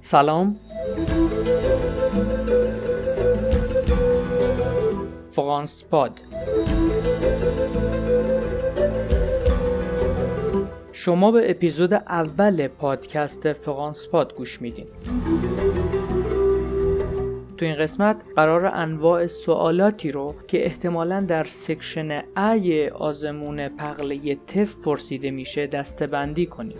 سلام. فرانس پاد. شما به اپیزود اول پادکست فرانس پاد گوش میدین. تو این قسمت قرار انواع سوالاتی رو که احتمالاً در سکشن ای آزمون پغلی تف پرسیده میشه دسته‌بندی کنیم.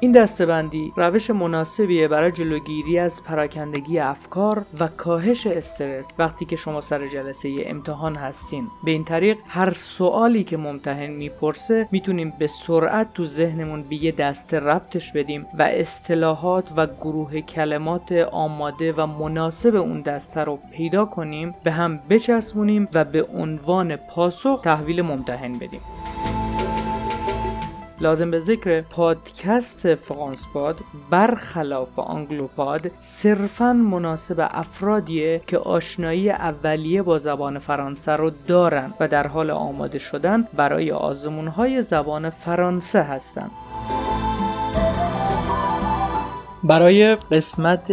این دسته‌بندی روش مناسبیه برای جلوگیری از پراکندگی افکار و کاهش استرس وقتی که شما سر جلسه امتحان هستین. به این طریق هر سوالی که ممتحن میپرسه میتونیم به سرعت تو ذهنمون به یه دسته ربطش بدیم و اصطلاحات و گروه کلمات آماده و مناسب اون دسته رو پیدا کنیم، به هم بچسبونیم و به عنوان پاسخ تحویل ممتحن بدیم. لازم به ذکر پادکست فرانس پاد برخلاف آنگلوپاد صرفاً مناسب افرادیه که آشنایی اولیه با زبان فرانسه رو دارن و در حال آماده شدن برای آزمون‌های زبان فرانسه هستن. برای قسمت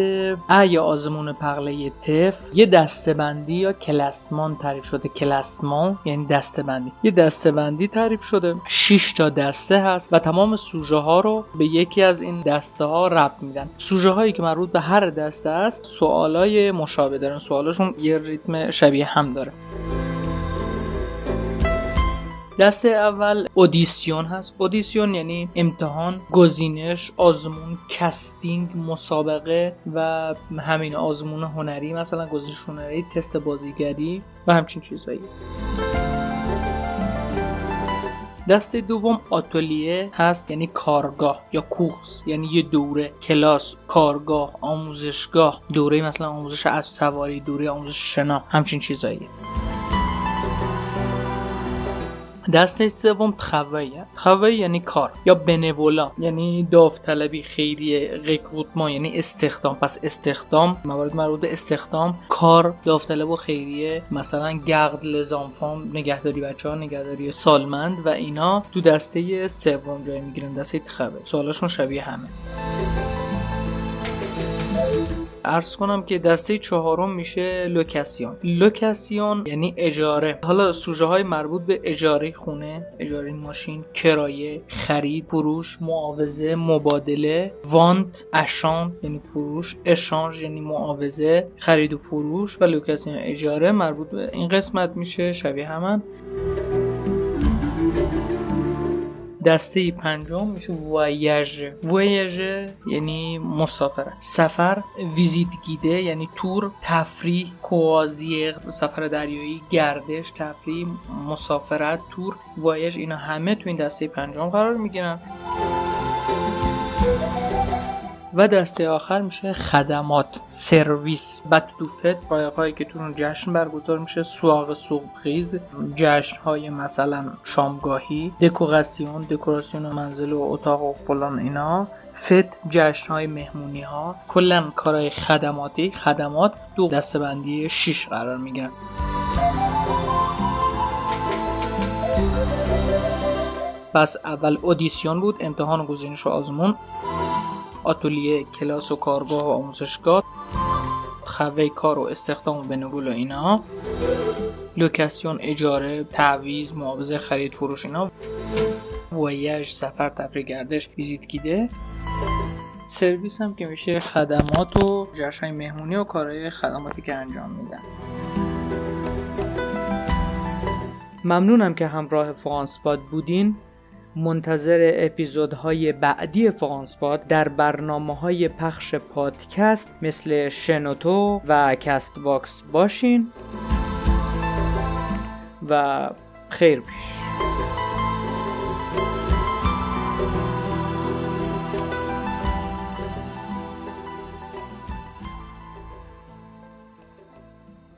ای آزمون پغلی تف یه دسته‌بندی یا کلاسمان تعریف شده. کلاسمان یعنی دسته‌بندی. یه دسته‌بندی تعریف شده، 6 تا دسته هست و تمام سوژه ها رو به یکی از این دسته ها ربط میدن. سوژه هایی که مربوط به هر دسته است سوالای مشابه دارن، سوالاشون یه ریتم شبیه هم داره. دسته اول اودیسیون هست. اودیسیون یعنی امتحان، گزینش، آزمون، کستینگ، مسابقه و همین آزمون هنری، مثلا گزینش هنری، تست بازیگری و همچین چیزهایی. دسته دوم آتولیه هست، یعنی کارگاه یا کورس، یعنی یه دوره، کلاس، کارگاه، آموزشگاه، دوره مثلا آموزش اسب سواری، دوره آموزش شنا، همچین چیزهایی. دسته سوم خویه. خویه یعنی کار یا بنولا یعنی داوطلبی، خیریه، ریکروتمان یعنی استخدام. پس استخدام، موارد مربوط به استخدام، کار، داوطلب و خیریه، مثلا گارد لزام فام، نگهداری بچه‌ها، نگهداری سالمند و اینا تو دسته سوم جای میگیرن، دسته خویه. سوالاشون شبیه همه. عرض کنم که دسته چهارم میشه لوکاسیون. لوکاسیون یعنی اجاره. حالا سوژه های مربوط به اجاره خونه، اجاره ماشین، کرایه، خرید، فروش، معاوضه، مبادله، وانت، اشان یعنی فروش، اشانج یعنی معاوضه، خرید و فروش و لوکاسیون اجاره مربوط به این قسمت میشه، شبیه همان. دسته پنجم میشه وایج. وایج یعنی مسافر، سفر، ویزیت گیده یعنی تور، تفریح، کوایزیق سفر دریایی، گردش، تفریح، مسافرت، تور، وایج، اینا همه تو این دسته پنجم قرار میگیرن. و دسته آخر میشه خدمات، سرویس، بطوفت، قایق‌هایی که تو اون جشن برگزار میشه، سواغ، سوغیز، جشن‌های مثلا شامگاهی، دکوراسیون، دکوراسیون منزل و اتاق و فلان اینا، فت، جشن‌های مهمونی‌ها، کلاً کارهای خدماتی. خدمات دو دسته‌بندی 6 قرار میگیرن. پس اول اودیسیون بود، امتحان و گزینش و آزمون. آتولیه، کلاس و کارگاه و آموزشگاه. خوه، کار و استخدام و بنوبول و اینا. لوکاسیون، اجاره، تعویض، معاوضه، خرید، فروش اینا. وایج، سفر، تفریح، گردش، ویزیت گیده. سرویس هم که میشه خدمات و جشن‌های مهمونی و کارهای خدماتی که انجام میدن. ممنونم که همراه فرانس پاد بودین. منتظر اپیزودهای بعدی فرانس پاد در برنامه‌های پخش پادکست مثل شنوتو و کاست باکس باشین و خیر پیش.